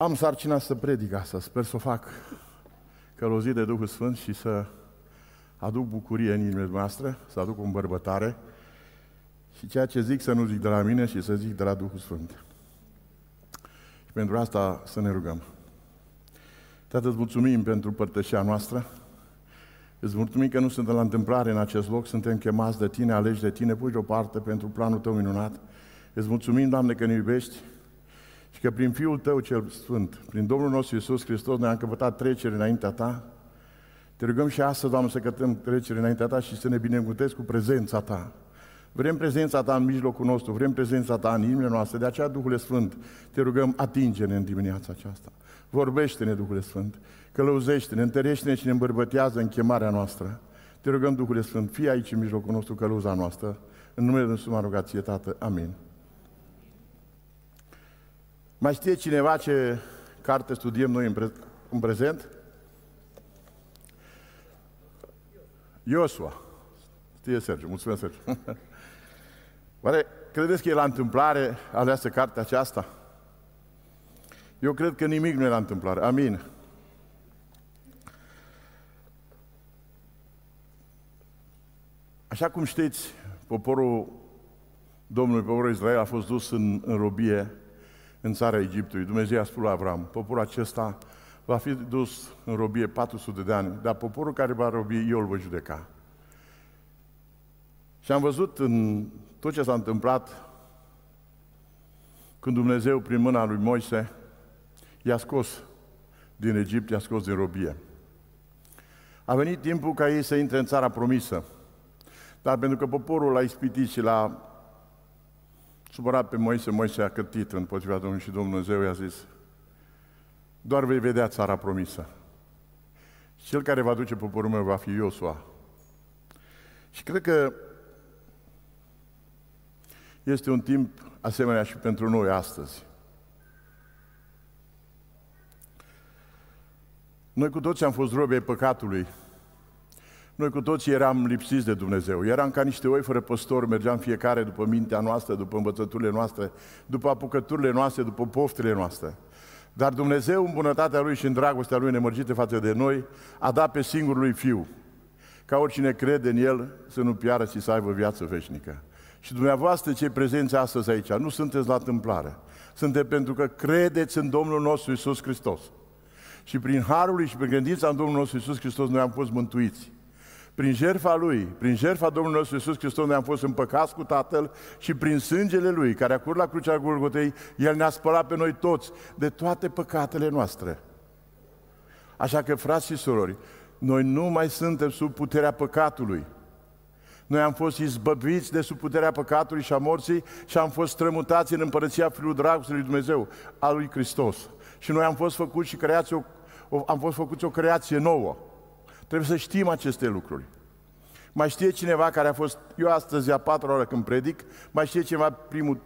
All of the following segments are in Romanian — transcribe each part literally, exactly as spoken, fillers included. Am sarcina să predic asta, sper să o fac călăuzit de Duhul Sfânt și să aduc bucurie în inimile noastre, să aduc îmbărbătare și ceea ce zic să nu zic de la mine și să zic de la Duhul Sfânt. Și pentru asta să ne rugăm. Tată, îți mulțumim pentru părtășia noastră, îți mulțumim că nu suntem la întâmplare în acest loc, suntem chemați de Tine, aleși de Tine, pui deoparte pentru planul Tău minunat. Îți mulțumim, Doamne, că ne iubești, și că prin Fiul Tău cel Sfânt, prin Domnul nostru Iisus Hristos, ne-a încăpătat trecere înaintea Ta. Te rugăm și astăzi, Doamne, să cătăm trecere înaintea Ta și să ne binecuvântezi cu prezența Ta. Vrem prezența Ta în mijlocul nostru, vrem prezența Ta în inimile noastre, de aceea, Duhule Sfânt, te rugăm, atinge-ne în dimineața aceasta. Vorbește-ne, Duhule Sfânt, călăuzește-ne, întărește-ne și ne îmbărbătează în chemarea noastră. Te rugăm, Duhule Sfânt, fii aici în mijlocul nostru, călăuza noastră. În numele Dumnezeu m-a rugat Ție, Tată. Amin. Mai știe cineva ce carte studiem noi în, pre în prezent? Iosua. Știe Sergiu. Mulțumesc, Sergiu. Oare credeți că e la întâmplare aleasă cartea aceasta? Eu cred că nimic nu e la întâmplare. Amin. Așa cum știți, poporul Domnului, poporul Israel a fost dus în, în robie în țara Egiptului. Dumnezeu a spus lui Avram, poporul acesta va fi dus în robie patru sute de ani, dar poporul care va robi, eu îl voi judeca. Și am văzut în tot ce s-a întâmplat când Dumnezeu, prin mâna lui Moise, i-a scos din Egipt, i-a scos din robie. A venit timpul ca ei să intre în țara promisă, dar pentru că poporul l-a ispitit și l-a supărat pe Moise, Moise a cârtit împotriva Domnului și Dumnezeu i-a zis: doar vei vedea țara promisă. Și cel care va duce poporul meu va fi Iosua. Și cred că este un timp asemenea și pentru noi astăzi. Noi cu toți am fost robi ai păcatului. Noi cu toții eram lipsiți de Dumnezeu, eram ca niște oi fără păstor, mergeam fiecare după mintea noastră, după învățăturile noastre, după apucăturile noastre, după poftele noastre. Dar Dumnezeu, în bunătatea Lui și în dragostea Lui nemărgită față de noi, a dat pe singurul Lui Fiu, ca oricine crede în El să nu piară și să aibă viață veșnică. Și dumneavoastră, cei prezenți astăzi aici, nu sunteți la întâmplare, sunteți pentru că credeți în Domnul nostru Iisus Hristos. Și prin harul Lui și prin credința în Domnul nostru Iisus Hristos noi am fost mântuiți. Prin jertfa Lui, prin jertfa Domnului nostru Iisus Hristos, noi am fost împăcați cu Tatăl și prin sângele Lui, care a curs la crucea Golgotei, El ne-a spălat pe noi toți de toate păcatele noastre. Așa că, frați și surori, noi nu mai suntem sub puterea păcatului. Noi am fost izbăviți de sub puterea păcatului și a morții și am fost strămutați în împărăția Fiului Dragostei lui Dumnezeu, a Lui Hristos. Și noi am fost făcuți și creați o, o, am fost făcuți o creație nouă. Trebuie să știm aceste lucruri. Mai știe cineva care a fost, eu astăzi a patra oră când predic, mai știe cineva primul,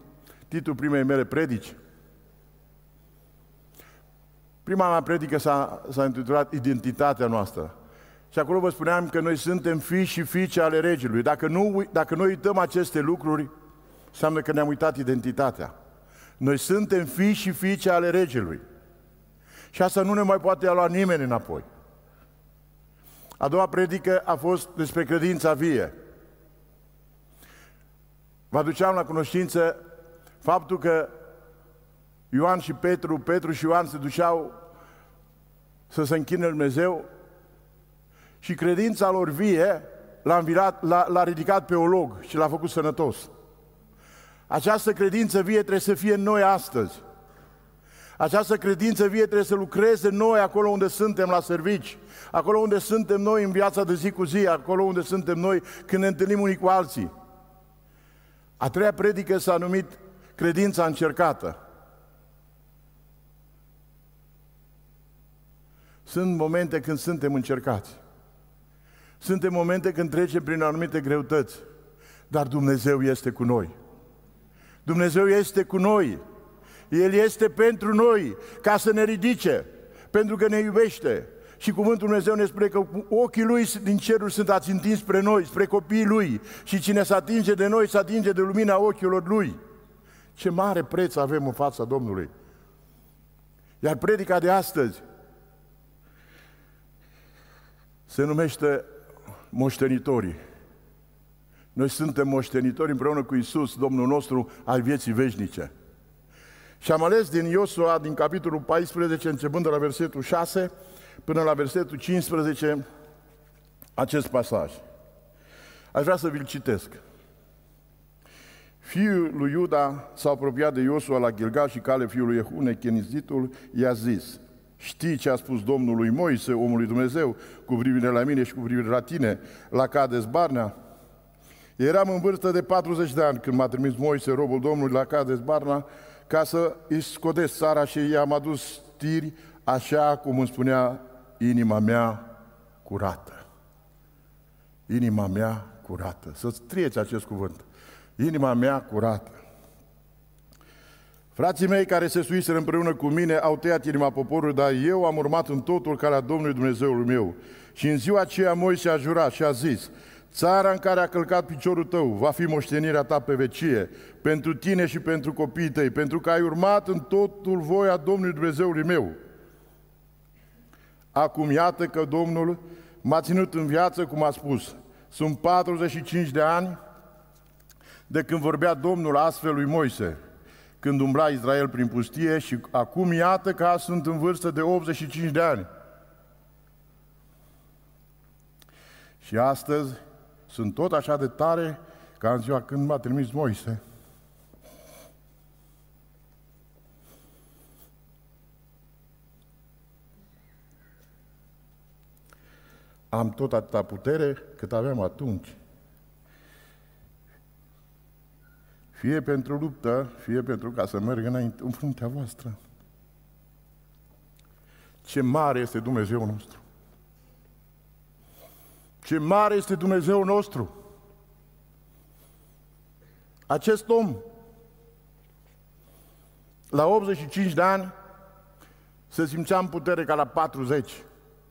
titlul primei mele predici? Prima mea predică s-a intitulat Identitatea noastră. Și acolo vă spuneam că noi suntem fii și fiice ale Regelui. Dacă, nu, dacă noi uităm aceste lucruri, înseamnă că ne-am uitat identitatea. Noi suntem fii și fiice ale Regelui. Și asta nu ne mai poate lua nimeni înapoi. A doua predică a fost despre credința vie. Vă aduceam la cunoștință faptul că Ioan și Petru, Petru și Ioan se duceau să se închine lui Dumnezeu și credința lor vie l-a ridicat pe olog și l-a făcut sănătos. Această credință vie trebuie să fie în noi astăzi. Această credință vie trebuie să lucreze noi acolo unde suntem la servici, acolo unde suntem noi în viața de zi cu zi, acolo unde suntem noi când ne întâlnim unii cu alții. A treia predică s-a numit Credința încercată. Sunt momente când suntem încercați. Sunt momente când trecem prin anumite greutăți, dar Dumnezeu este cu noi. Dumnezeu este cu noi. El este pentru noi, ca să ne ridice, pentru că ne iubește. Și cuvântul Dumnezeu ne spune că ochii Lui din cerul sunt ațintiți spre noi, spre copiii Lui. Și cine se atinge de noi, se atinge de lumina ochilor Lui. Ce mare preț avem în fața Domnului! Iar predica de astăzi se numește Moștenitorii. Noi suntem moștenitori împreună cu Iisus, Domnul nostru, al vieții veșnice. Și am ales din Iosua, din capitolul paisprezece, începând de la versetul șase până la versetul cincisprezece, acest pasaj. Aș vrea să vi-l citesc. Fiul lui Iuda s-a apropiat de Iosua la Gilgal și Cale, fiul lui Jehune, Chenizitul, i-a zis: știi ce a spus Domnul lui Moise, omul lui Dumnezeu, cu privire la mine și cu privire la tine, la Cades Barnea? Eram în vârstă de patruzeci de ani când m-a trimis Moise, robul Domnului, la Cades Barnea, ca să își scodesc țara și i-am adus tiri, așa cum îmi spunea inima mea curată. Inima mea curată. Să-ți trieți acest cuvânt. Inima mea curată. Frații mei care se suiseră împreună cu mine au tăiat inima poporului, dar eu am urmat în totul calea Domnului Dumnezeului meu. Și în ziua aceea Moise a jurat și a zis: țara în care a călcat piciorul tău va fi moștenirea ta pe vecie, pentru tine și pentru copiii tăi, pentru că ai urmat în totul voia Domnului Dumnezeului meu. Acum iată că Domnul m-a ținut în viață, cum a spus. Sunt patruzeci și cinci de ani de când vorbea Domnul astfel lui Moise, când umbla Israel prin pustie, și acum iată că sunt în vârstă de optzeci și cinci de ani. Și astăzi sunt tot așa de tare ca în ziua când m-a trimis Moise. Am tot atâta putere cât aveam atunci. Fie pentru luptă, fie pentru ca să merg înainte, în fruntea voastră. Ce mare este Dumnezeul nostru! Ce mare este Dumnezeul nostru! Acest om, la optzeci și cinci de ani, se simțea în putere ca la patruzeci.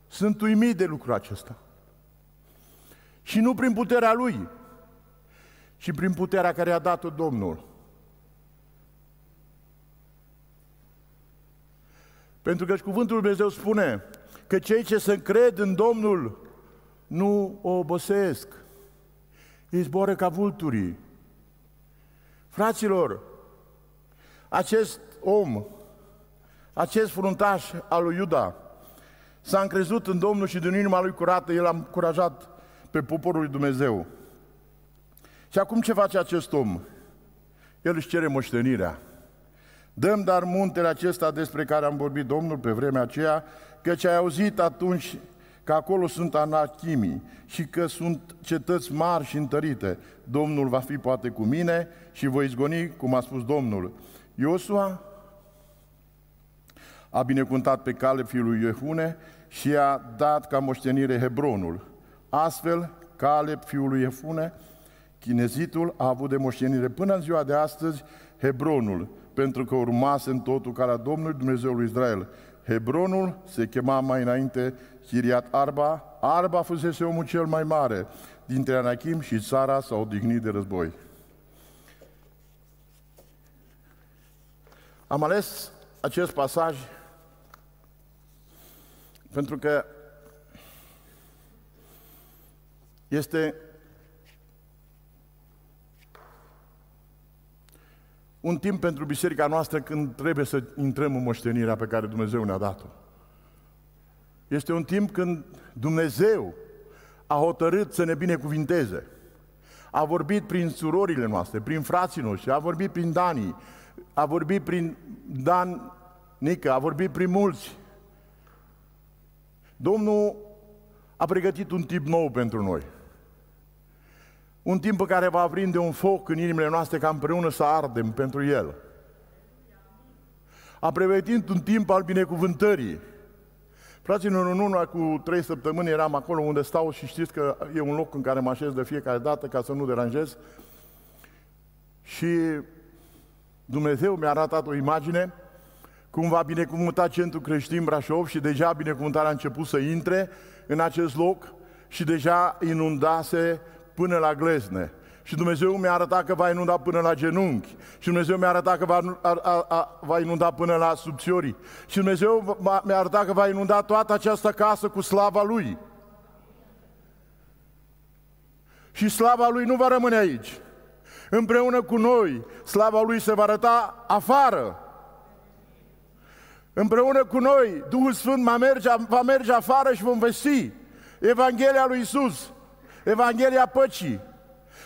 Sunt uimit de lucrul acesta. Și nu prin puterea lui, ci prin puterea care i-a dat-o Domnul. Pentru că și cuvântul lui Dumnezeu spune că cei ce se încred în Domnul nu o obosesc. Ei zboară ca vulturii. Fraților, acest om, acest fruntaș al lui Iuda, s-a încrezut în Domnul și din inima lui curată el a încurajat pe poporul lui Dumnezeu. Și acum ce face acest om? El își cere moștenirea. Dăm dar muntele acesta despre care am vorbit Domnul pe vremea aceea, căci ai auzit atunci că acolo sunt anachimii și că sunt cetăți mari și întărite. Domnul va fi poate cu mine și voi izgoni, cum a spus Domnul. Iosua a binecuvântat pe Caleb, fiul lui Jefune, și i-a dat ca moștenire Hebronul. Astfel, Caleb, fiul lui Jefune, chinezitul, a avut de moștenire până în ziua de astăzi Hebronul, pentru că urmase în totul calea Domnului Dumnezeului Israel. Hebronul se chema mai înainte Chiriat Arba. Arba fusese omul cel mai mare dintre anachim și țara s-a odihnit de război. Am ales acest pasaj pentru că este un timp pentru biserica noastră când trebuie să intrăm în moștenirea pe care Dumnezeu ne-a dat-o. Este un timp când Dumnezeu a hotărât să ne binecuvinteze. A vorbit prin surorile noastre, prin frații noștri, a vorbit prin Dani, a vorbit prin Dan Nică, a vorbit prin mulți. Domnul a pregătit un timp nou pentru noi. Un timp pe care va aprinde un foc în inimile noastre ca împreună să ardem pentru El. A pregătit un timp al binecuvântării. Fraților, în urmă cu trei săptămâni eram acolo unde stau și știți că e un loc în care mă așez de fiecare dată ca să nu deranjez. Și Dumnezeu mi-a arătat o imagine cum va binecuvânta Centrul Creștin Brașov și deja binecuvântarea a început să intre în acest loc și deja inundase până la glezne. Și Dumnezeu mi-a arătat că va inunda până la genunchi. Și Dumnezeu mi-a arătat că va, a, a, a, va inunda până la subțiorii. Și Dumnezeu mi-a arătat că va inunda toată această casă cu slava Lui. Și slava Lui nu va rămâne aici. Împreună cu noi, slava Lui se va arăta afară. Împreună cu noi, Duhul Sfânt va merge, va merge afară și vom vesti Evanghelia lui Iisus, Evanghelia păcii,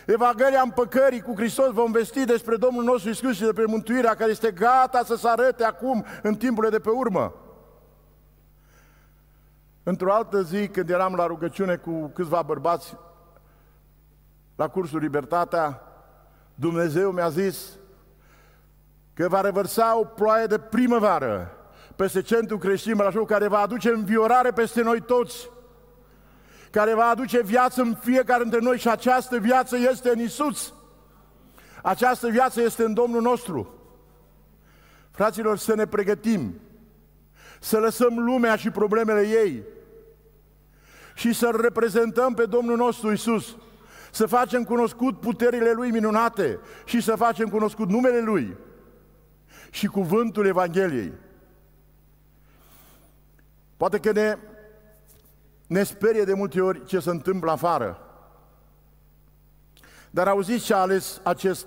Evanghelia împăcării cu Hristos. Vom vesti despre Domnul nostru Iisus și despre mântuirea care este gata să se arate acum în timpurile de pe urmă. Într-o altă zi, când eram la rugăciune cu câțiva bărbați la cursul Libertatea, Dumnezeu mi-a zis că va revărsa o ploaie de primăvară peste Centrul Creștin Brașov, care va aduce înviorare peste noi toți, care va aduce viață în fiecare dintre noi, și această viață este în Iisus. Această viață este în Domnul nostru. Fraților, să ne pregătim, să lăsăm lumea și problemele ei și să-L reprezentăm pe Domnul nostru Iisus, să facem cunoscut puterile Lui minunate și să facem cunoscut numele Lui și cuvântul Evangheliei. Poate că ne, ne sperie de multe ori ce se întâmplă afară. Dar auziți ce a ales acest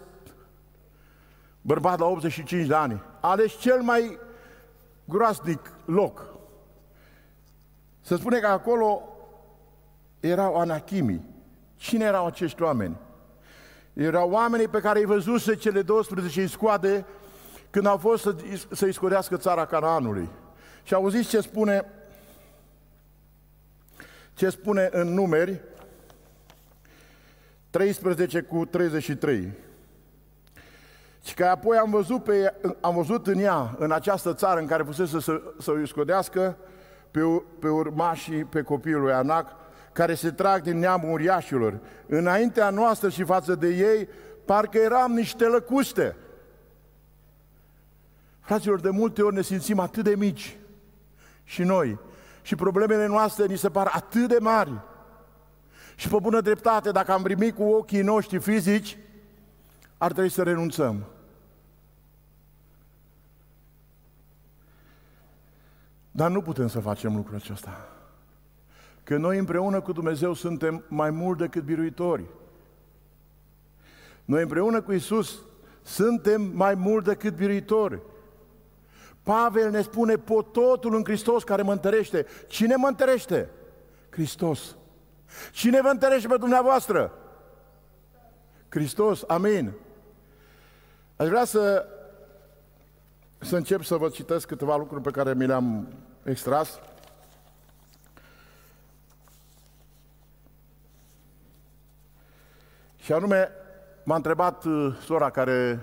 bărbat la optzeci și cinci de ani? A ales cel mai groaznic loc. Se spune că acolo erau anachimii. Cine erau acești oameni? Erau oamenii pe care îi văzuse cele doisprezece iscoade când au fost să, să iscodească țara Canaanului. Și auziți ce spune, ce spune în Numeri treisprezece cu treizeci și trei. Și că apoi am văzut, pe, am văzut în ea, în această țară în care fusese să, să îi scodească, pe, pe urmașii, pe copiii lui Anac, care se trag din neamul uriașilor. Înaintea noastră și față de ei, parcă eram niște lăcuste. Fraților, de multe ori ne simțim atât de mici și noi, și problemele noastre ni se par atât de mari. Și pe bună dreptate, dacă am primit cu ochii noștri fizici, ar trebui să renunțăm. Dar nu putem să facem lucrul acesta, că noi împreună cu Dumnezeu suntem mai mult decât biruitori. Noi împreună cu Iisus suntem mai mult decât biruitori. Pavel ne spune: pot totul în Hristos care mă întărește. Cine mă întărește? Hristos. Cine vă întărește pe dumneavoastră? Hristos, amin. Aș vrea să, să încep să vă citesc câteva lucruri pe care mi le-am extras. Și anume, m-a întrebat sora care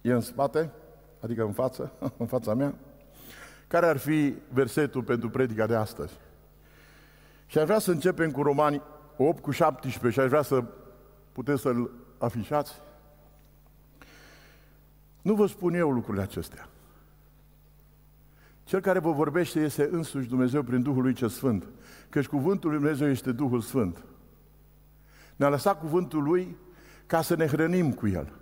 e în spate, adică în față, în fața mea, care ar fi versetul pentru predica de astăzi. Și aș vrea să începem cu Romani opt cu șaptesprezece și aș vrea să puteți să-l afișați. Nu vă spun eu lucrurile acestea. Cel care vă vorbește este însuși Dumnezeu prin Duhul Lui cel Sfânt, căci cuvântul Lui Dumnezeu este Duhul Sfânt. Ne-a lăsat cuvântul Lui ca să ne hrănim cu El,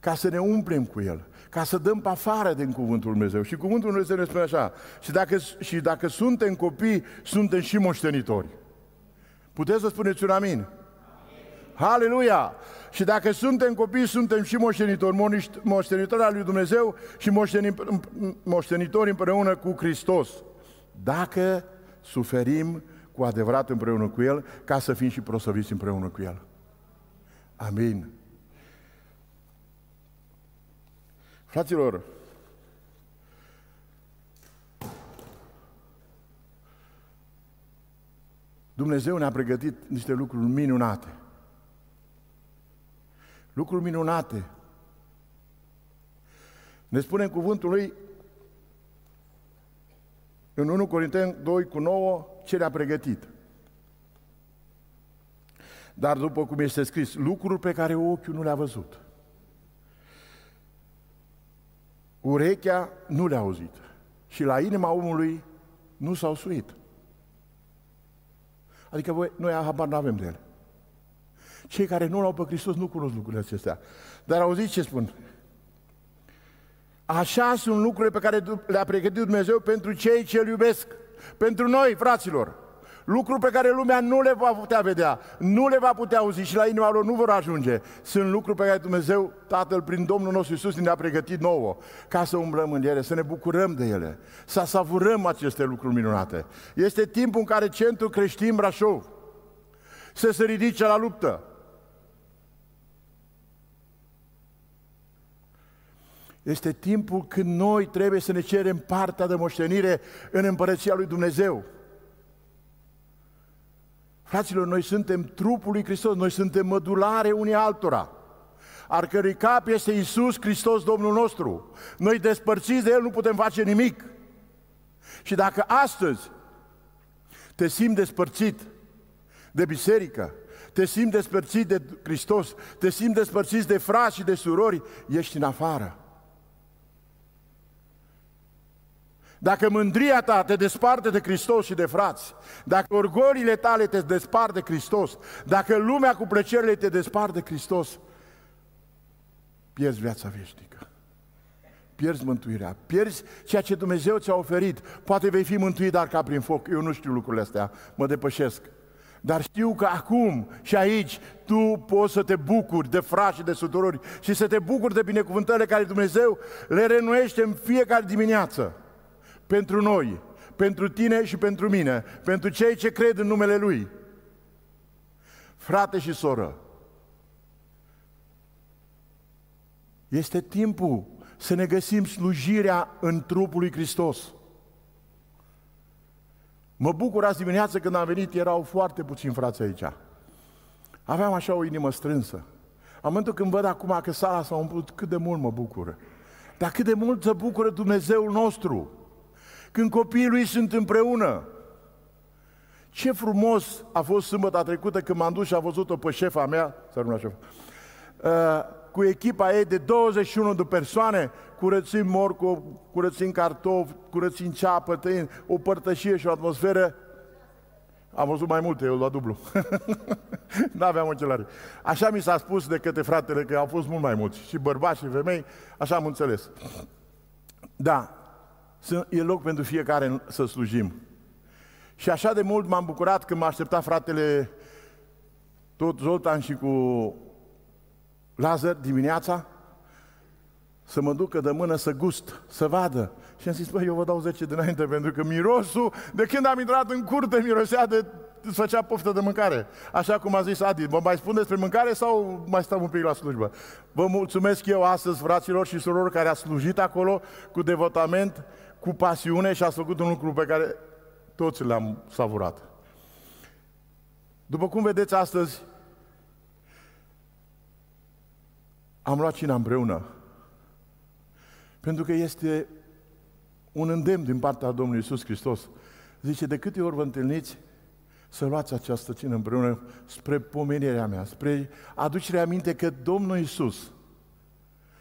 ca să ne umplem cu El, ca să dăm pe afară din cuvântul Lui Dumnezeu. Și cuvântul Lui Dumnezeu ne spune așa: și dacă, și dacă suntem copii, suntem și moștenitori. Puteți să spuneți un amin? Amin. Haleluia! Și dacă suntem copii, suntem și moștenitori, moștenitori al lui Dumnezeu și moștenitori împreună cu Hristos, dacă suferim cu adevărat împreună cu El, ca să fim și proslăviți împreună cu El. Amin. Fraților, Dumnezeu ne-a pregătit niște lucruri minunate. Lucruri minunate. Ne spune în cuvântul Lui, în unu Corinteni doi cu nouă, ce le-a pregătit. Dar după cum este scris, lucruri pe care ochiul nu le-a văzut, urechea nu le-a auzit și la inima omului nu s-au suit. Adică voi, noi habar n-avem de ele. Cei care nu l-au pe Hristos nu cunosc lucrurile acestea. Dar auziți ce spun? Așa sunt lucrurile pe care le-a pregătit Dumnezeu pentru cei ce îl iubesc. Pentru noi, fraților. Lucruri pe care lumea nu le va putea vedea, nu le va putea auzi și la inima lor nu vor ajunge. Sunt lucruri pe care Dumnezeu, Tatăl, prin Domnul nostru Iisus, ne-a pregătit nouă, ca să umblăm în ele, să ne bucurăm de ele, să savurăm aceste lucruri minunate. Este timpul în care Centrul Creștin Brașov să se ridice la luptă. Este timpul când noi trebuie să ne cerem partea de moștenire în Împărăția lui Dumnezeu. Fraților, noi suntem trupul lui Hristos, noi suntem mădulare unii altora, al cărui cap este Iisus Hristos, Domnul nostru. Noi despărțiți de El nu putem face nimic. Și dacă astăzi te simți despărțit de biserică, te simți despărțit de Hristos, te simți despărțit de frați și de surori, ești în afară. Dacă mândria ta te desparte de Hristos și de frați, dacă orgoliile tale te desparte de Hristos, dacă lumea cu plăcerile te desparte de Hristos, pierzi viața veșnică, pierzi mântuirea, pierzi ceea ce Dumnezeu ți-a oferit. Poate vei fi mântuit, dar ca prin foc. Eu nu știu lucrurile astea, mă depășesc. Dar știu că acum și aici tu poți să te bucuri de frați și de suturori și să te bucuri de binecuvântările care Dumnezeu le renuiește în fiecare dimineață. Pentru noi, pentru tine și pentru mine, pentru cei ce cred în numele Lui. Frate și soră, este timpul să ne găsim slujirea în trupul lui Hristos. Mă bucur azi dimineață când am venit, erau foarte puțini frați aici. Aveam așa o inimă strânsă. În momentul când văd acum că sala s-a umplut, cât de mult mă bucură. Dar cât de mult se bucură Dumnezeul nostru când copiii Lui sunt împreună. Ce frumos a fost sâmbăta trecută când m-am dus și am văzut-o pe șefa mea, săruna șefă, cu echipa ei de douăzeci și unu de persoane, curățim morcov, curățim cartofi, curățim ceapă, tăind, o părtășie și o atmosferă. Am văzut mai multe, eu la dublu. N-aveam încelare. Așa mi s-a spus de către fratele, că au fost mult mai mulți, și bărbați și femei, așa am înțeles. Da. E loc pentru fiecare să slujim. Și așa de mult m-am bucurat când m-a așteptat fratele tot Zoltan și cu Lazar dimineața să mă ducă de mână să gust, să vadă. Și am zis, băi, eu vă dau zece dinainte, pentru că mirosul, de când am intrat în curte, mirosea de... îți făcea poftă de mâncare. Așa cum a zis Adi, mă mai spun despre mâncare sau mai stăm un pic la slujbă? Vă mulțumesc eu astăzi, fraților și surorilor, care a slujit acolo cu devotament, cu pasiune și ați făcut un lucru pe care toți l-am savurat. După cum vedeți astăzi, am luat cina împreună, pentru că este un îndemn din partea Domnului Iisus Hristos. Zice, de câte ori vă întâlniți, să luați această cină împreună spre pomenirea mea, spre aducerea aminte că Domnul Iisus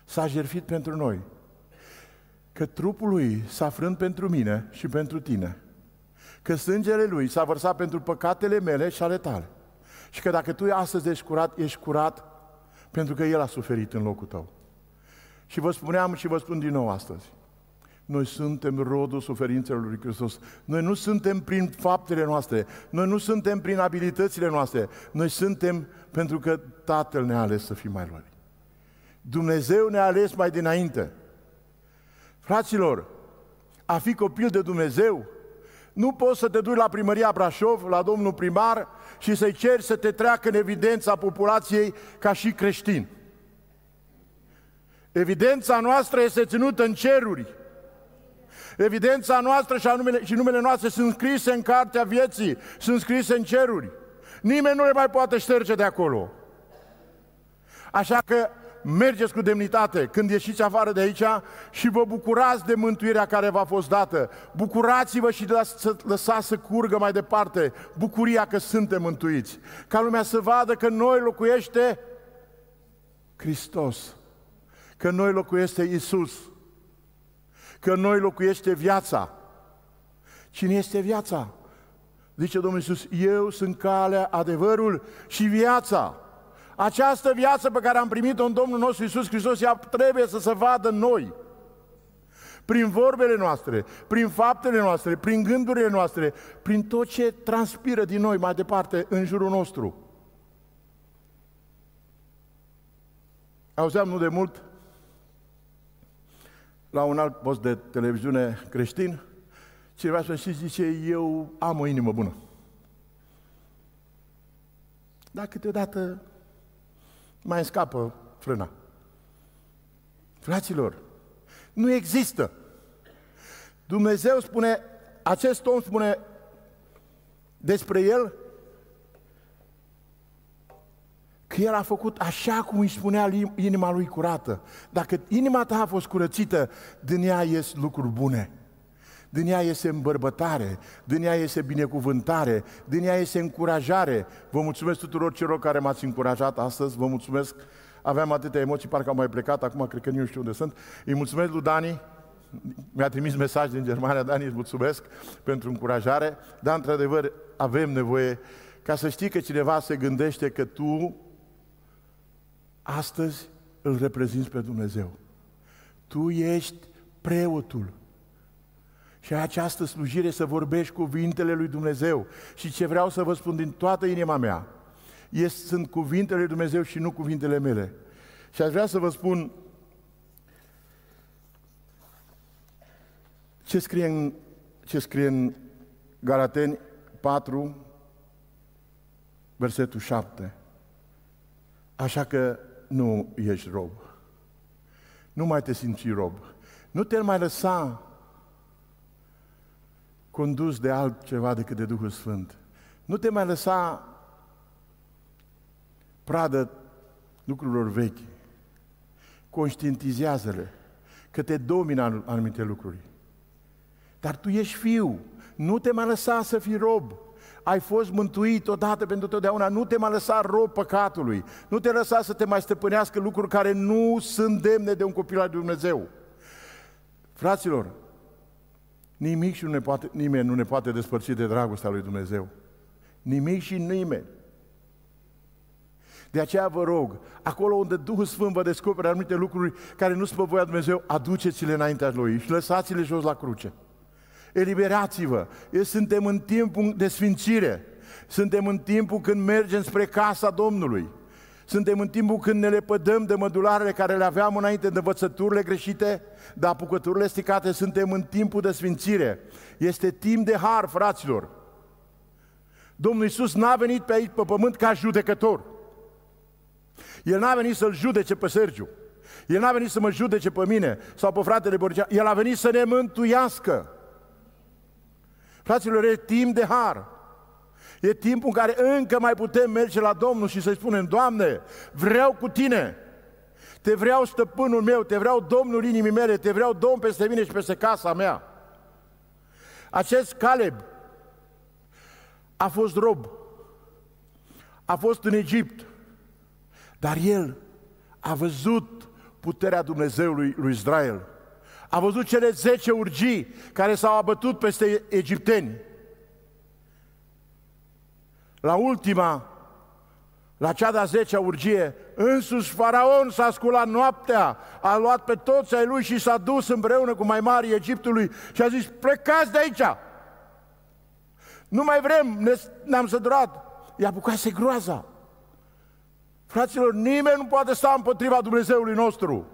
s-a jertfit pentru noi, că trupul Lui s-a frânt pentru mine și pentru tine, că sângele Lui s-a vărsat pentru păcatele mele și ale tale și că dacă tu astăzi ești curat, ești curat pentru că El a suferit în locul tău. Și vă spuneam și vă spun din nou astăzi, noi suntem rodul suferințelor lui Hristos. Noi nu suntem prin faptele noastre. Noi nu suntem prin abilitățile noastre. Noi suntem pentru că Tatăl ne-a ales să fim mai Lui. Dumnezeu ne-a ales mai dinainte. Fraților, a fi copil de Dumnezeu, nu poți să te duci la primăria Brașov, la domnul primar, și să-i ceri să te treacă în evidența populației ca și creștin. Evidența noastră este ținută în ceruri. Evidența noastră și, numele, și numele noastre sunt scrise în cartea vieții, sunt scrise în ceruri. Nimeni nu le mai poate șterge de acolo. Așa că mergeți cu demnitate când ieșiți afară de aici și vă bucurați de mântuirea care v-a fost dată. Bucurați-vă și lăsați să curgă mai departe bucuria că suntem mântuiți. Ca lumea să vadă că noi locuiește Hristos, că noi locuiește Iisus, că noi locuiește viața. Cine este viața? Zice Domnul Iisus, eu sunt calea, adevărul și viața. Această viață pe care am primit-o în Domnul nostru Iisus Hristos, ea trebuie să se vadă în noi. Prin vorbele noastre, prin faptele noastre, prin gândurile noastre, prin tot ce transpiră din noi mai departe în jurul nostru. Auzeam nu de mult la un alt post de televiziune creștin, cineva să și zice, eu am o inimă bună. Dar câteodată mai scapă frâna. Fraților, nu există. Dumnezeu spune, acest om spune despre el că el a făcut așa cum îi spunea inima lui curată. Dacă inima ta a fost curățită, din ea ies lucruri bune. Din ea iese îmbărbătare, din ea iese binecuvântare, din ea iese încurajare. Vă mulțumesc tuturor celor care m-ați încurajat astăzi, vă mulțumesc. Aveam atâtea emoții, parcă am mai plecat, acum cred că nu știu unde sunt. Îi mulțumesc lui Dani, mi-a trimis mesaj din Germania, Dani, îți mulțumesc pentru încurajare, dar într-adevăr avem nevoie ca să știi că cineva se gândește că tu astăzi îl reprezinți pe Dumnezeu. Tu ești preotul. Și ai această slujire să vorbești cuvintele lui Dumnezeu. Și ce vreau să vă spun din toată inima mea, este, sunt cuvintele lui Dumnezeu și nu cuvintele mele. Și aș vrea să vă spun ce scrie în, ce scrie în Galateni patru, versetul șapte. Așa că nu ești rob. Nu mai te simți rob. Nu te mai lăsa condus de altceva decât de Duhul Sfânt. Nu te mai lăsa pradă lucrurilor vechi. Conștientizează-le că te domină anumite lucruri. Dar tu ești fiu. Nu te mai lăsa să fii rob. Ai fost mântuit odată pentru totdeauna. Nu te mai lăsa rob păcatului. Nu te lăsa să te mai stăpânească lucruri care nu sunt demne de un copil al Dumnezeu. Fraților, nimic și nu ne poate, nimeni nu ne poate despărți de dragostea lui Dumnezeu. Nimic și nimeni. De aceea vă rog, acolo unde Duhul Sfânt vă descoperă anumite lucruri care nu sunt pe voia Dumnezeu, aduceți-le înaintea Lui și lăsați-le jos la cruce. Eliberați-vă! Suntem în timpul de sfințire. Suntem în timpul când mergem spre casa Domnului. Suntem în timpul când ne lepădăm de mădularele care le aveam înainte, de învățăturile greșite, de apucăturile stricate. Suntem în timpul de sfințire. Este timp de har, fraților. Domnul Iisus n-a venit pe aici, pe pământ, ca judecător. El n-a venit să-l judece pe Sergiu. El n-a venit să mă judece pe mine sau pe fratele Boriceanu. El a venit să ne mântuiască. Fraților, e timp de har. E timpul în care încă mai putem merge la Domnul și să-i spunem, Doamne, vreau cu Tine, Te vreau stăpânul meu, Te vreau Domnul inimii mele, Te vreau Domn peste mine și peste casa mea. Acest Caleb a fost rob, a fost în Egipt, dar el a văzut puterea Dumnezeului lui Israel, a văzut cele zece urgii care s-au abătut peste egipteni. La ultima, la cea de-a zecea urgie, însuși Faraon s-a sculat noaptea, a luat pe toți ai lui și s-a dus împreună cu mai mari Egiptului și a zis, plecați de aici! Nu mai vrem, ne-am săturat! I-a bucase groaza! Fraților, nimeni nu poate sta împotriva Dumnezeului nostru!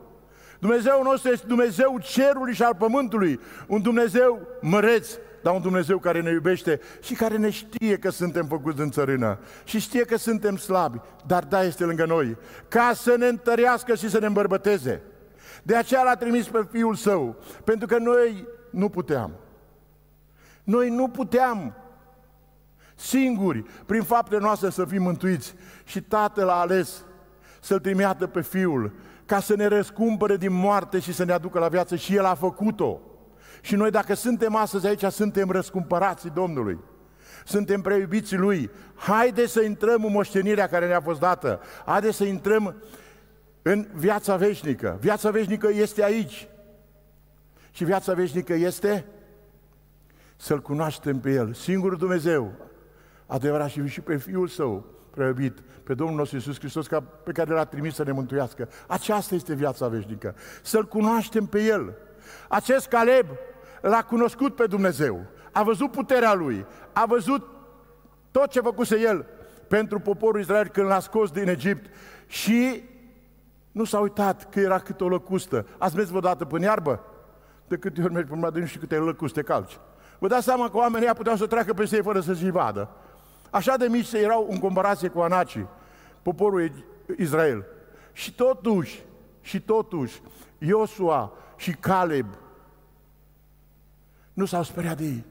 Dumnezeul nostru este Dumnezeul cerului și al pământului, un Dumnezeu măreț, dar un Dumnezeu care ne iubește și care ne știe că suntem făcuți în țărână și știe că suntem slabi, dar da, este lângă noi, ca să ne întărească și să ne îmbărbăteze. De aceea l-a trimis pe Fiul Său, pentru că noi nu puteam. Noi nu puteam singuri, prin faptele noastre, să fim mântuiți. Și Tatăl a ales să-L trimită pe Fiul, ca să ne răscumpere din moarte și să ne aducă la viață și El a făcut-o. Și noi, dacă suntem astăzi aici, suntem răscumpărații Domnului. Suntem preiubiții Lui. Haideți să intrăm în moștenirea care ne-a fost dată. Haideți să intrăm în viața veșnică. Viața veșnică este aici. Și viața veșnică este să-L cunoaștem pe El. Singurul Dumnezeu, adevărat, și pe Fiul Său, prea iubit, pe Domnul nostru Iisus Hristos, pe care L-a trimis să ne mântuiască. Aceasta este viața veșnică, să-L cunoaștem pe El. Acest Caleb L-a cunoscut pe Dumnezeu, a văzut puterea Lui, a văzut tot ce făcuse El pentru poporul Israel când L-a scos din Egipt și nu s-a uitat că era cât o lăcustă. Ați mers vreodată până iarbă? De câte ori mergi până la de nu știu câte lăcuste calci. Vă dați seama că oamenii ăia puteau să treacă peste ei fără să-și vadă. Așa de mici erau în comparație cu anacii, poporul Israel. Și totuși, și totuși, Iosua și Caleb nu s-au speriat de ei.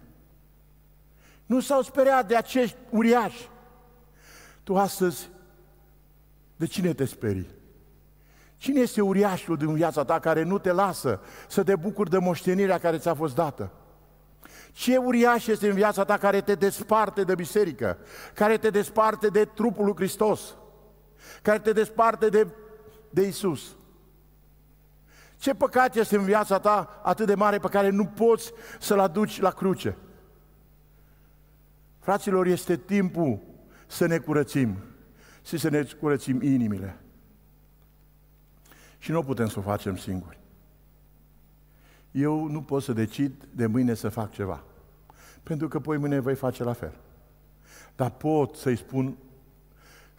Nu s-au speriat de acești uriași. Tu astăzi, de cine te sperii? Cine este uriașul din viața ta care nu te lasă să te bucuri de moștenirea care ți-a fost dată? Ce uriaș este în viața ta care te desparte de biserică, care te desparte de trupul lui Hristos, care te desparte de, de Iisus? Ce păcat este în viața ta atât de mare pe care nu poți să-l aduci la cruce? Fraților, este timpul să ne curățim și să ne curățim inimile. Și nu putem să o facem singuri. Eu nu pot să decid de mâine să fac ceva, pentru că poi mâine voi face la fel. Dar pot să-i spun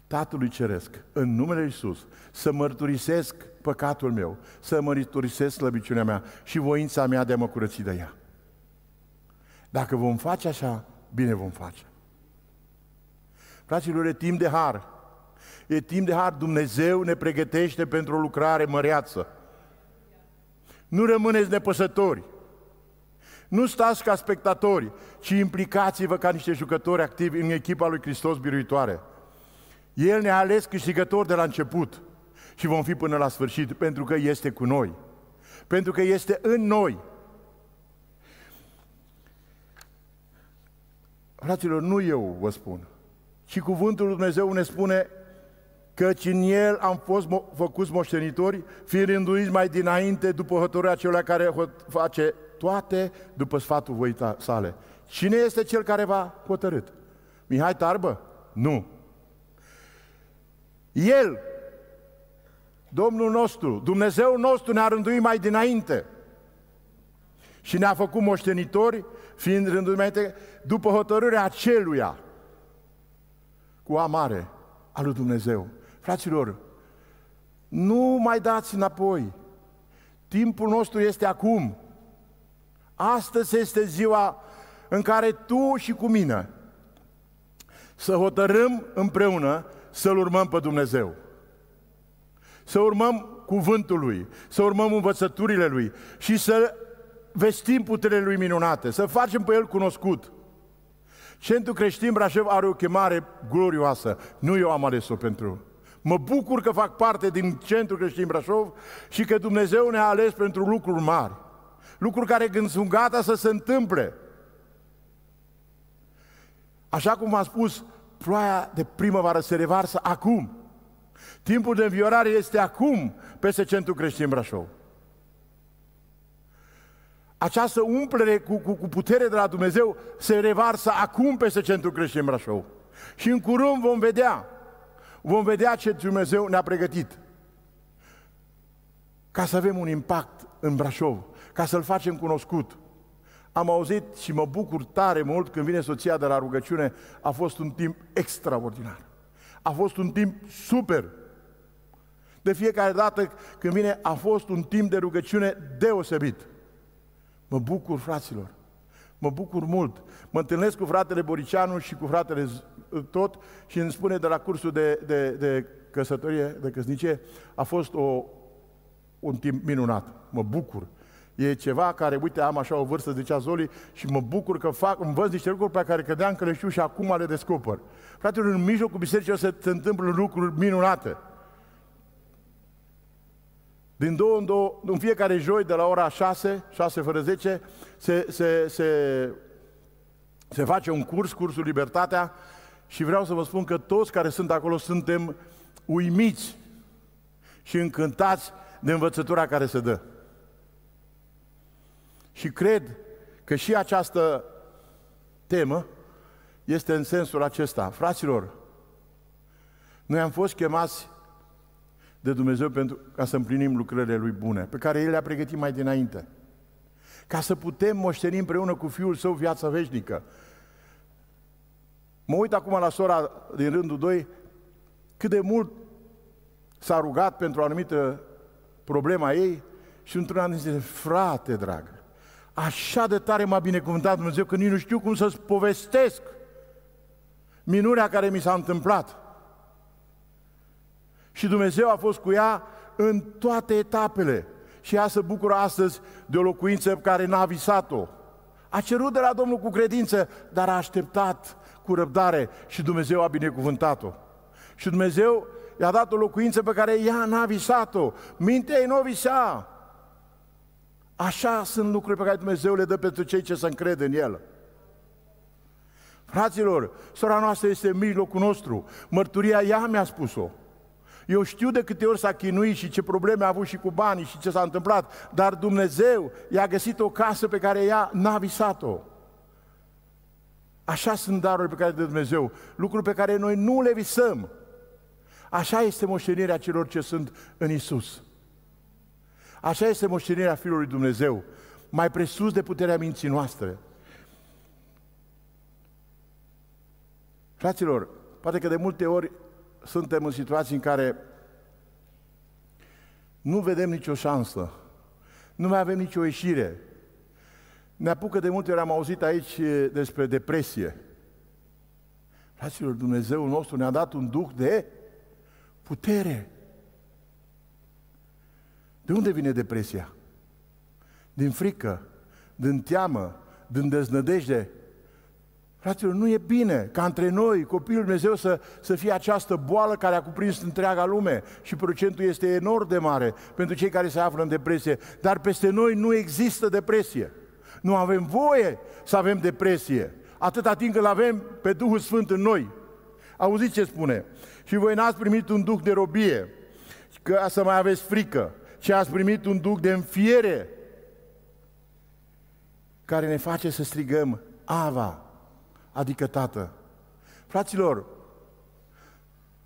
Tatălui Ceresc, în numele Iisus, să mărturisesc păcatul meu, să mărturisesc slăbiciunea mea și voința mea de a mă curăți de ea. Dacă vom face așa, bine vom face. Fraților, e timp de har. E timp de har. Dumnezeu ne pregătește pentru o lucrare măreață. Nu rămâneți nepăsători. Nu stați ca spectatori, ci implicați-vă ca niște jucători activi în echipa lui Hristos biruitoare. El ne-a ales câștigători de la început și vom fi până la sfârșit, pentru că este cu noi, pentru că este în noi. Fraților, nu eu vă spun, ci cuvântul lui Dumnezeu ne spune căci în El am fost mo- făcuți moștenitori, fiind rânduiți mai dinainte după hotărârea celui care face toate după sfatul voii sale. Cine este cel care v-a hotărât? Mihai Tarbă? Nu. El, Domnul nostru, Dumnezeu nostru, ne-a rânduit mai dinainte și ne-a făcut moștenitori, fiind rânduiți mai dinainte după hotărârea aceluia cu A mare a lui Dumnezeu. Fraților, nu mai dați înapoi. Timpul nostru este acum. Astăzi este ziua în care tu și cu mine să hotărâm împreună să-L urmăm pe Dumnezeu. Să urmăm cuvântul Lui, să urmăm învățăturile Lui și să vestim puterile Lui minunate, să facem pe El cunoscut. Centrul Creștin Brașov are o chemare glorioasă. Nu eu am ales-o pentru. Mă bucur că fac parte din Centrul Creștin Brașov și că Dumnezeu ne-a ales pentru lucruri mari. Lucruri care când sunt gata să se întâmple. Așa cum v-am spus, ploaia de primăvară se revarsă acum. Timpul de înviorare este acum peste Centrul Creștin Brașov. Această umplere cu, cu, cu putere de la Dumnezeu se revarsă acum peste Centrul Creștin Brașov. Și în curând vom vedea, vom vedea ce Dumnezeu ne-a pregătit. Ca să avem un impact în Brașov, ca să-l facem cunoscut. Am auzit și mă bucur tare mult când vine soția de la rugăciune, a fost un timp extraordinar. A fost un timp super. De fiecare dată când vine, a fost un timp de rugăciune deosebit. Mă bucur, fraților, mă bucur mult. Mă întâlnesc cu fratele Boriceanu și cu fratele tot și îmi spune de la cursul de, de, de căsătorie, de căsnicie, a fost o, un timp minunat. Mă bucur. E ceva care, uite, am așa o vârstă, zicea Zoli, și mă bucur că fac, învăț niște lucruri pe care credeam că le știu și acum le descoper. Fraților, în mijlocul bisericii o să se întâmplă lucruri minunate. Din două în două, în fiecare joi de la ora șase, șase fără zece, se, se, se, se face un curs, cursul Libertatea, și vreau să vă spun că toți care sunt acolo suntem uimiți și încântați de învățătura care se dă. Și cred că și această temă este în sensul acesta. Fraților, Noi am fost chemați de Dumnezeu pentru ca să împlinim lucrările Lui bune, pe care El le-a pregătit mai dinainte, ca să putem moșteni împreună cu Fiul Său viața veșnică. Mă uit acum la sora din rândul doi, cât de mult s-a rugat pentru o anumită problemă a ei și într-una dintre zile, frate dragă, așa de tare m-a binecuvântat Dumnezeu că nici nu știu cum să-ți povestesc minunea care mi s-a întâmplat. Și Dumnezeu a fost cu ea în toate etapele. Și ea se bucură astăzi de o locuință pe care n-a visat-o. A cerut de la Domnul cu credință, dar a așteptat cu răbdare și Dumnezeu a binecuvântat-o. Și Dumnezeu i-a dat o locuință pe care ea n-a visat-o. Mintea ei n-o visea. Așa sunt lucruri pe care Dumnezeu le dă pentru cei ce se încred în El. Fraților, sora noastră este în mijlocul nostru. Mărturia ea mi-a spus-o. Eu știu de câte ori s-a chinuit și ce probleme a avut și cu banii și ce s-a întâmplat, dar Dumnezeu i-a găsit o casă pe care ea n-a visat-o. Așa sunt darurile pe care de Dumnezeu, lucruri pe care noi nu le visăm. Așa este moștenirea celor ce sunt în Isus. Așa este moștenirea Fiului Dumnezeu, mai presus de puterea minții noastre. Fraților, poate că de multe ori suntem în situații în care nu vedem nicio șansă, nu mai avem nicio ieșire. Ne apucă de multe ori, am auzit aici despre depresie. Fraților, Dumnezeul nostru ne-a dat un duh de putere. De unde vine depresia? Din frică, din teamă, din deznădejde. Fraților, nu e bine ca între noi, copiii lui Dumnezeu, să, să fie această boală care a cuprins întreaga lume și procentul este enorm de mare pentru cei care se află în depresie. Dar peste noi nu există depresie. Nu avem voie să avem depresie, atâta timp cât avem pe Duhul Sfânt în noi. Auziți ce spune? Și voi n-ați primit un duh de robie, ca să mai aveți frică, ci ați primit un duh de înfiere, care ne face să strigăm Ava, adică Tată. Fraților,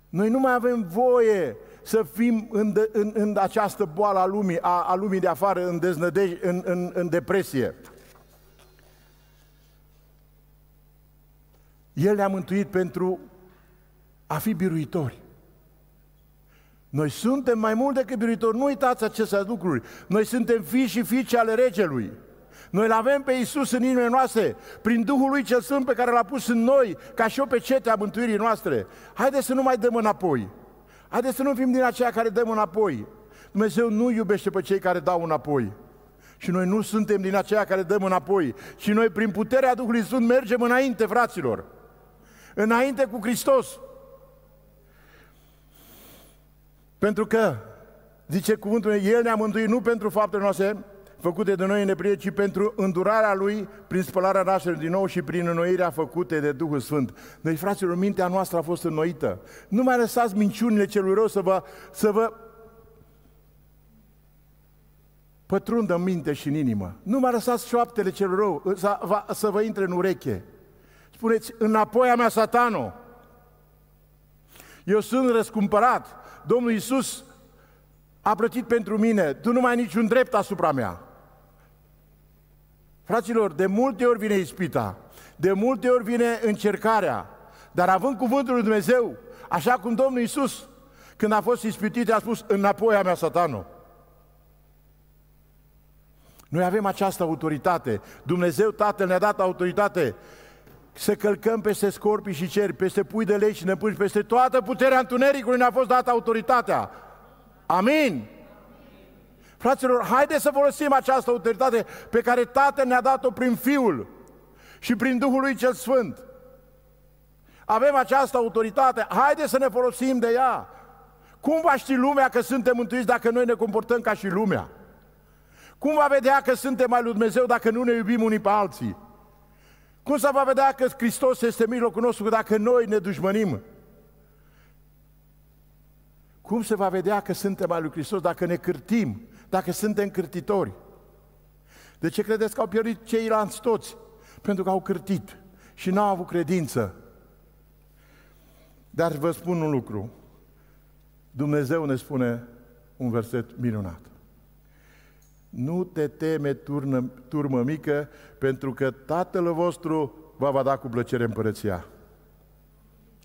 noi nu mai avem voie să fim în, de, în, în această boală a lumii, a, a lumii de afară, în, deznădej, în, în, în depresie. El ne-a mântuit pentru a fi biruitori. Noi suntem mai mult decât biruitori, nu uitați aceste lucruri. Noi suntem fii și fiice ale Regelui. Noi îl avem pe Iisus în inimile noastre, prin Duhul Lui cel Sfânt pe care l-a pus în noi, ca și o pecete a mântuirii noastre. Haideți să nu mai dăm înapoi. Haideți să nu fim din aceia care dăm înapoi. Dumnezeu nu iubește pe cei care dau înapoi. Și noi nu suntem din aceia care dăm înapoi. Și noi, prin puterea Duhului Sfânt, mergem înainte, fraților. Înainte cu Hristos. Pentru că, zice cuvântul, El ne-a mântuit nu pentru faptele noastre făcute de noi în neprihănire, ci pentru îndurarea Lui, prin spălarea nașterii din nou și prin înnoirea făcute de Duhul Sfânt. Deci, fraților, mintea noastră a fost înnoită. Nu mai lăsați minciunile celui rău să vă, să vă pătrundă în minte și în inimă. Nu mai lăsați șoaptele celui rău să vă, să vă intre în ureche. Spuneți, înapoi a mea, Satano! Eu sunt răscumpărat! Domnul Iisus a plătit pentru mine! Tu nu mai ai niciun drept asupra mea! Fraților, de multe ori vine ispita, de multe ori vine încercarea, dar având cuvântul lui Dumnezeu, așa cum Domnul Iisus, când a fost ispitit, a spus, înapoi a mea, Satano! Noi avem această autoritate. Dumnezeu Tatăl ne-a dat autoritate să călcăm peste scorpii și ceri, peste pui de lei și năpâși, peste toată puterea întunericului ne-a fost dată autoritatea. Amin? Amin. Fraților, haideți să folosim această autoritate pe care Tatăl ne-a dat-o prin Fiul și prin Duhul Lui cel Sfânt. Avem această autoritate, haideți să ne folosim de ea. Cum va ști lumea că suntem mântuiți dacă noi ne comportăm ca și lumea? Cum va vedea că suntem mai lui Dumnezeu dacă nu ne iubim unii pe alții? Cum se va vedea că Hristos este în mijlocul nostru dacă noi ne dușmănim? Cum se va vedea că suntem al lui Hristos dacă ne cârtim, dacă suntem cârtitori? De ce credeți că au pierdut ceilalți toți? Pentru că au cârtit și n-au avut credință. Dar vă spun un lucru, Dumnezeu ne spune un verset minunat. Nu te teme, turnă, turmă mică, pentru că Tatăl vostru vă va da cu plăcere împărăția.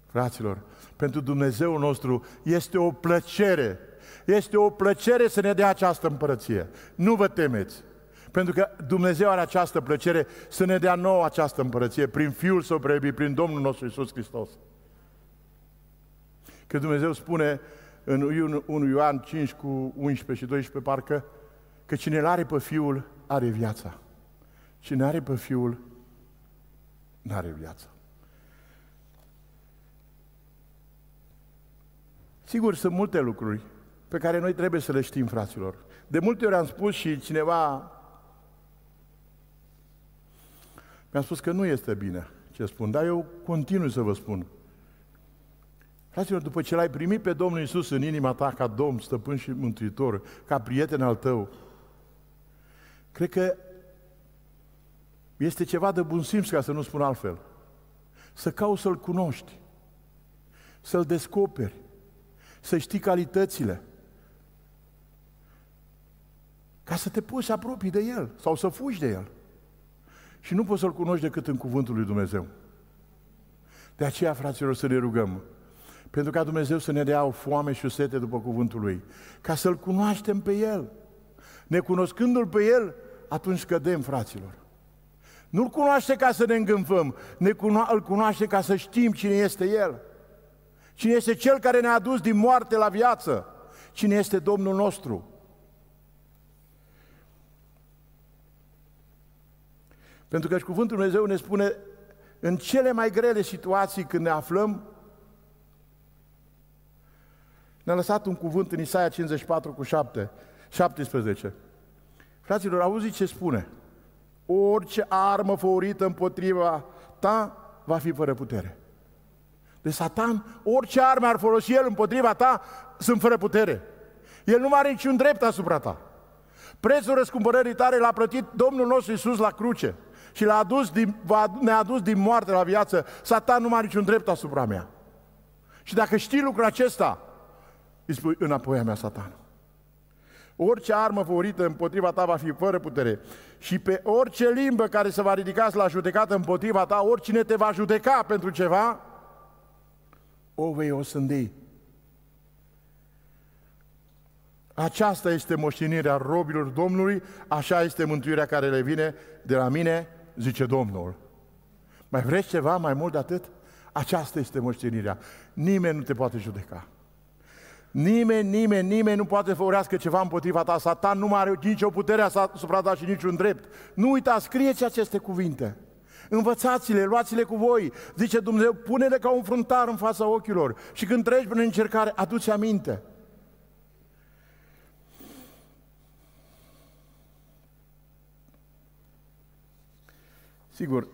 Fraților, pentru Dumnezeu nostru este o plăcere, este o plăcere să ne dea această împărăție. Nu vă temeți, pentru că Dumnezeu are această plăcere să ne dea nouă această împărăție, prin Fiul Său preaiubit, prin Domnul nostru Iisus Hristos. Că Dumnezeu spune în unu Ioan cinci cu unsprezece și doisprezece, parcă, că cine îl are pe Fiul, are viața. Cine are pe Fiul, n-are viața. Sigur, sunt multe lucruri pe care noi trebuie să le știm, fraților. De multe ori am spus și cineva mi-a spus că nu este bine ce spun, dar eu continui să vă spun. Fraților, după ce l-ai primit pe Domnul Iisus în inima ta ca Domn, Stăpân și Mântuitor, ca prieten al tău, cred că este ceva de bun simț, ca să nu spun altfel. Să cauți să-L cunoști, să-L descoperi, să știi calitățile, ca să te poți apropii de El sau să fugi de El. Și nu poți să-L cunoști decât în Cuvântul lui Dumnezeu. De aceea, fraților, să ne rugăm, pentru ca Dumnezeu să ne dea o foame și o sete după Cuvântul Lui, ca să-L cunoaștem pe El. Necunoscându-L pe El, atunci cădem, fraților. Nu-L cunoaște ca să ne îngânfăm, ne cuno- îl cunoaște ca să știm cine este El. Cine este Cel care ne-a adus din moarte la viață. Cine este Domnul nostru. Pentru că și Cuvântul Dumnezeu ne spune, în cele mai grele situații când ne aflăm, ne-a lăsat un cuvânt în Isaia cincizeci și patru cu șaptesprezece. Fraților, auziți ce spune? Orice armă făurită împotriva ta va fi fără putere. De Satan, orice armă ar folosi el împotriva ta, sunt fără putere. El nu are niciun drept asupra ta. Prețul răscumpărării tale l-a plătit Domnul nostru Iisus la cruce și l-a adus din, ne-a adus din moarte la viață. Satan nu are niciun drept asupra mea. Și dacă știi lucrul acesta, îi spui, înapoi a mea, Satan. Orice armă făurită împotriva ta va fi fără putere. Și pe orice limbă care se va ridica la judecată împotriva ta, oricine te va judeca pentru ceva, o vei osândi. Aceasta este moștenirea robilor Domnului, așa este mântuirea care le vine de la mine, zice Domnul. Mai vreți ceva mai mult de atât? Aceasta este moștenirea. Nimeni nu te poate judeca. Nimeni, nimeni, nimeni nu poate făurească ceva împotriva ta. Satan nu mai are nicio putere asupra ta și niciun drept. Nu uita, scrieți aceste cuvinte. Învățați-le, luați-le cu voi. Zice Dumnezeu, pune-le ca un fruntar în fața ochilor și când treci prin încercare, adu-ți aminte. Sigur,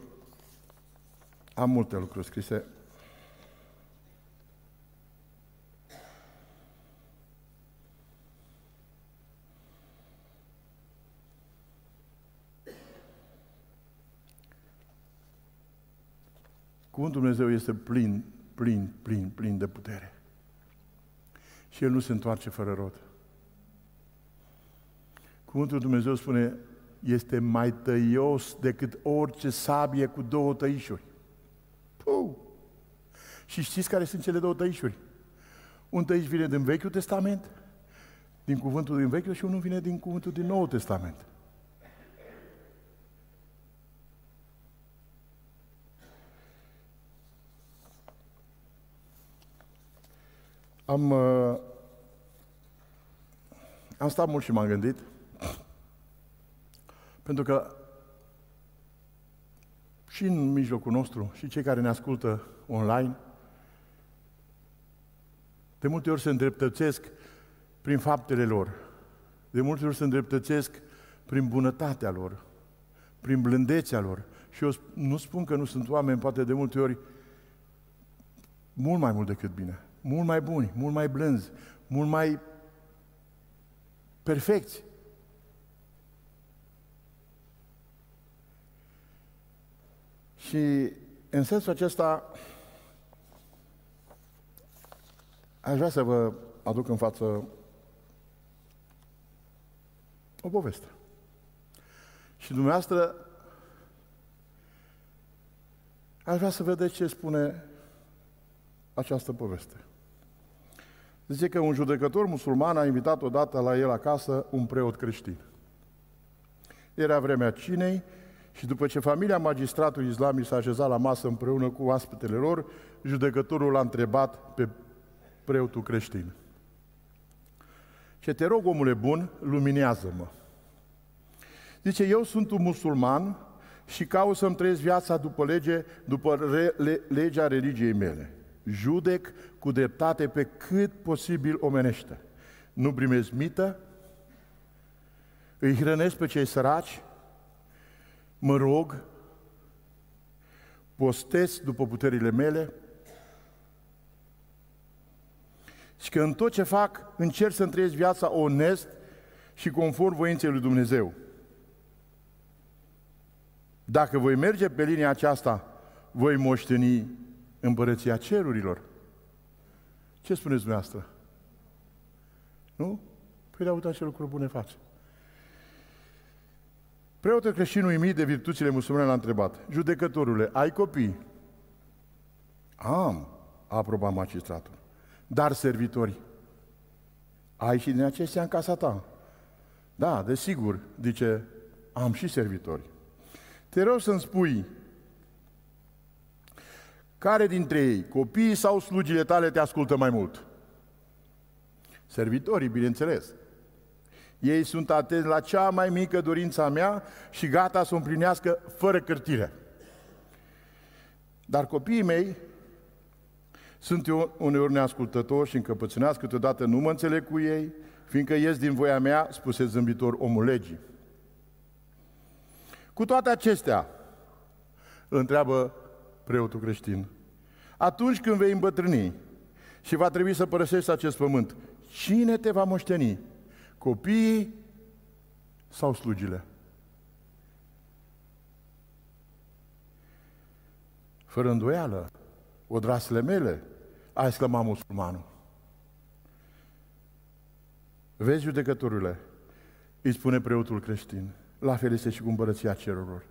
am multe lucruri scrise. Cuvântul Dumnezeu este plin, plin, plin, plin de putere. Și El nu se întoarce fără rod. Cuvântul Dumnezeu spune, este mai tăios decât orice sabie cu două tăișuri. Puh! Și știți care sunt cele două tăișuri? Un tăiș vine din Vechiul Testament, din cuvântul din Vechiul, și unul vine din cuvântul din Noul Testament. Am, uh, am stat mult și m-am gândit, pentru că și în mijlocul nostru, și cei care ne ascultă online, de multe ori se îndreptățesc prin faptele lor, de multe ori se îndreptățesc prin bunătatea lor, prin blândețea lor. Și eu nu spun că nu sunt oameni, poate de multe ori, mult mai mult decât bine. Mult mai buni, mult mai blânzi, mult mai perfecți. Și în sensul acesta aș vrea să vă aduc în față o poveste. Și dumneavoastră aș vrea să vedeți ce spune această poveste. Zice că un judecător musulman a invitat odată la el acasă un preot creștin. Era vremea cinei și după ce familia magistratului islamic s-a așezat la masă împreună cu oaspetele lor, judecătorul l-a întrebat pe preotul creștin: ce te rog, omule bun, luminează-mă. Zice, eu sunt un musulman și caut să-mi trăiesc viața după lege, după re, le, legea religiei mele. Judec cu dreptate pe cât posibil omenește. Nu primesc mită, îi hrănesc pe cei săraci, mă rog, postez după puterile mele și că în tot ce fac încerc să-mi trăiesc viața onest și conform voinței lui Dumnezeu. Dacă voi merge pe linia aceasta, voi moșteni împărăția cerurilor. Ce spuneți dumneavoastră? Nu? Păi, da, uitați ce lucruri bune face. Preotul creștin, uimit de virtuțile musulmane, l-a întrebat: judecătorule, ai copii? Am, a aprobat magistratul. Dar servitori? Ai și din acestea în casa ta? Da, desigur, zice, am și servitori. Te rog să-mi spui care dintre ei, copiii sau slugile tale, te ascultă mai mult? Servitorii, bineînțeles. Ei sunt atenți la cea mai mică dorință a mea și gata să o împlinească fără cârtire. Dar copiii mei sunt uneori neascultători și încăpățânați, câteodată nu mă înțeleg cu ei, fiindcă ies din voia mea, spuse zâmbitor omul legii. Cu toate acestea, întreabă preotul creștin, atunci când vei îmbătrâni și va trebui să părăsești acest pământ, cine te va moșteni? Copiii sau slugile? Fără îndoială, odrasele mele, a exclamat musulmanul. Vezi, judecătorule, îi spune preotul creștin, la fel este și cu împărăția cerurilor.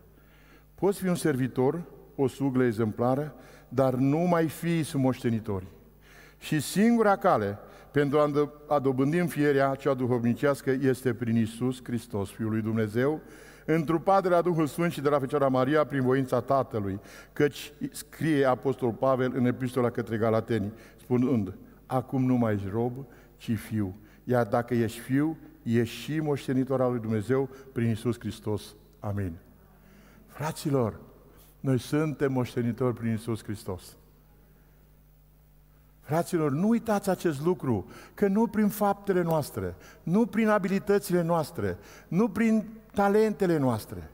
Poți fi un servitor, o suglă exemplară, dar nu mai fii sub moștenitori. Și singura cale pentru a dobândi înfierea cea duhovnicească este prin Iisus Hristos, Fiul lui Dumnezeu, întrupat de la Duhul Sfânt și de la Fecioara Maria prin voința Tatălui, căci scrie Apostol Pavel în epistola către Galateni, spunând: acum nu mai ești rob, ci fiu, iar dacă ești fiu, ești și moștenitor al lui Dumnezeu prin Iisus Hristos. Amin. Fraților, noi suntem moștenitori prin Iisus Hristos. Fraților, nu uitați acest lucru, că nu prin faptele noastre, nu prin abilitățile noastre, nu prin talentele noastre,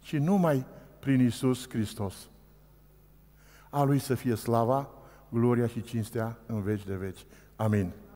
ci numai prin Iisus Hristos. A Lui să fie slava, gloria și cinstea în veci de veci. Amin.